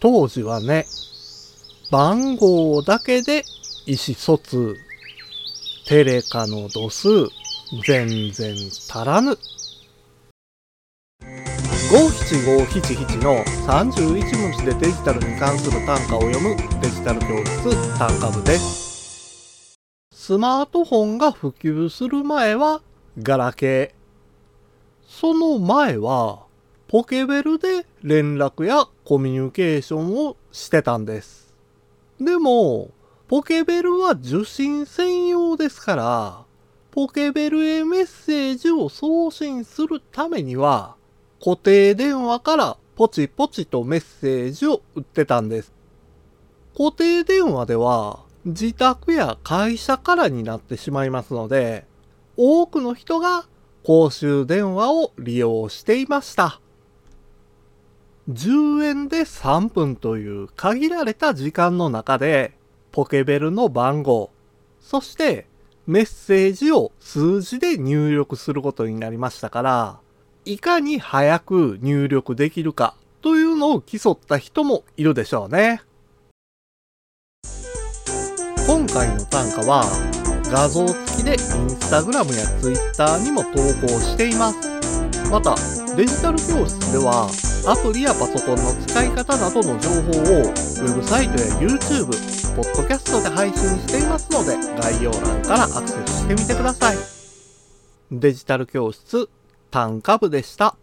当時はね、番号だけで意思疎通、テレカの度数、全然足らぬ。57577の31文字でデジタルに関する単価を読むデジタル教室単価部です。スマートフォンが普及する前はガラケー。その前はポケベルで連絡やコミュニケーションをしてたんです。でもポケベルは受信専用ですから、ポケベルへメッセージを送信するためには固定電話からポチポチとメッセージを打ってたんです。固定電話では自宅や会社からになってしまいますので、多くの人が公衆電話を利用していました。10円で3分という限られた時間の中で、ポケベルの番号、そしてメッセージを数字で入力することになりましたから、いかに早く入力できるかというのを競った人もいるでしょうね。今回の単価は画像付きでインスタグラムやツイッターにも投稿しています。またデジタル教室ではアプリやパソコンの使い方などの情報をウェブサイトや YouTube、ポッドキャストで配信していますので概要欄からアクセスしてみてください。デジタル教室単価部でした。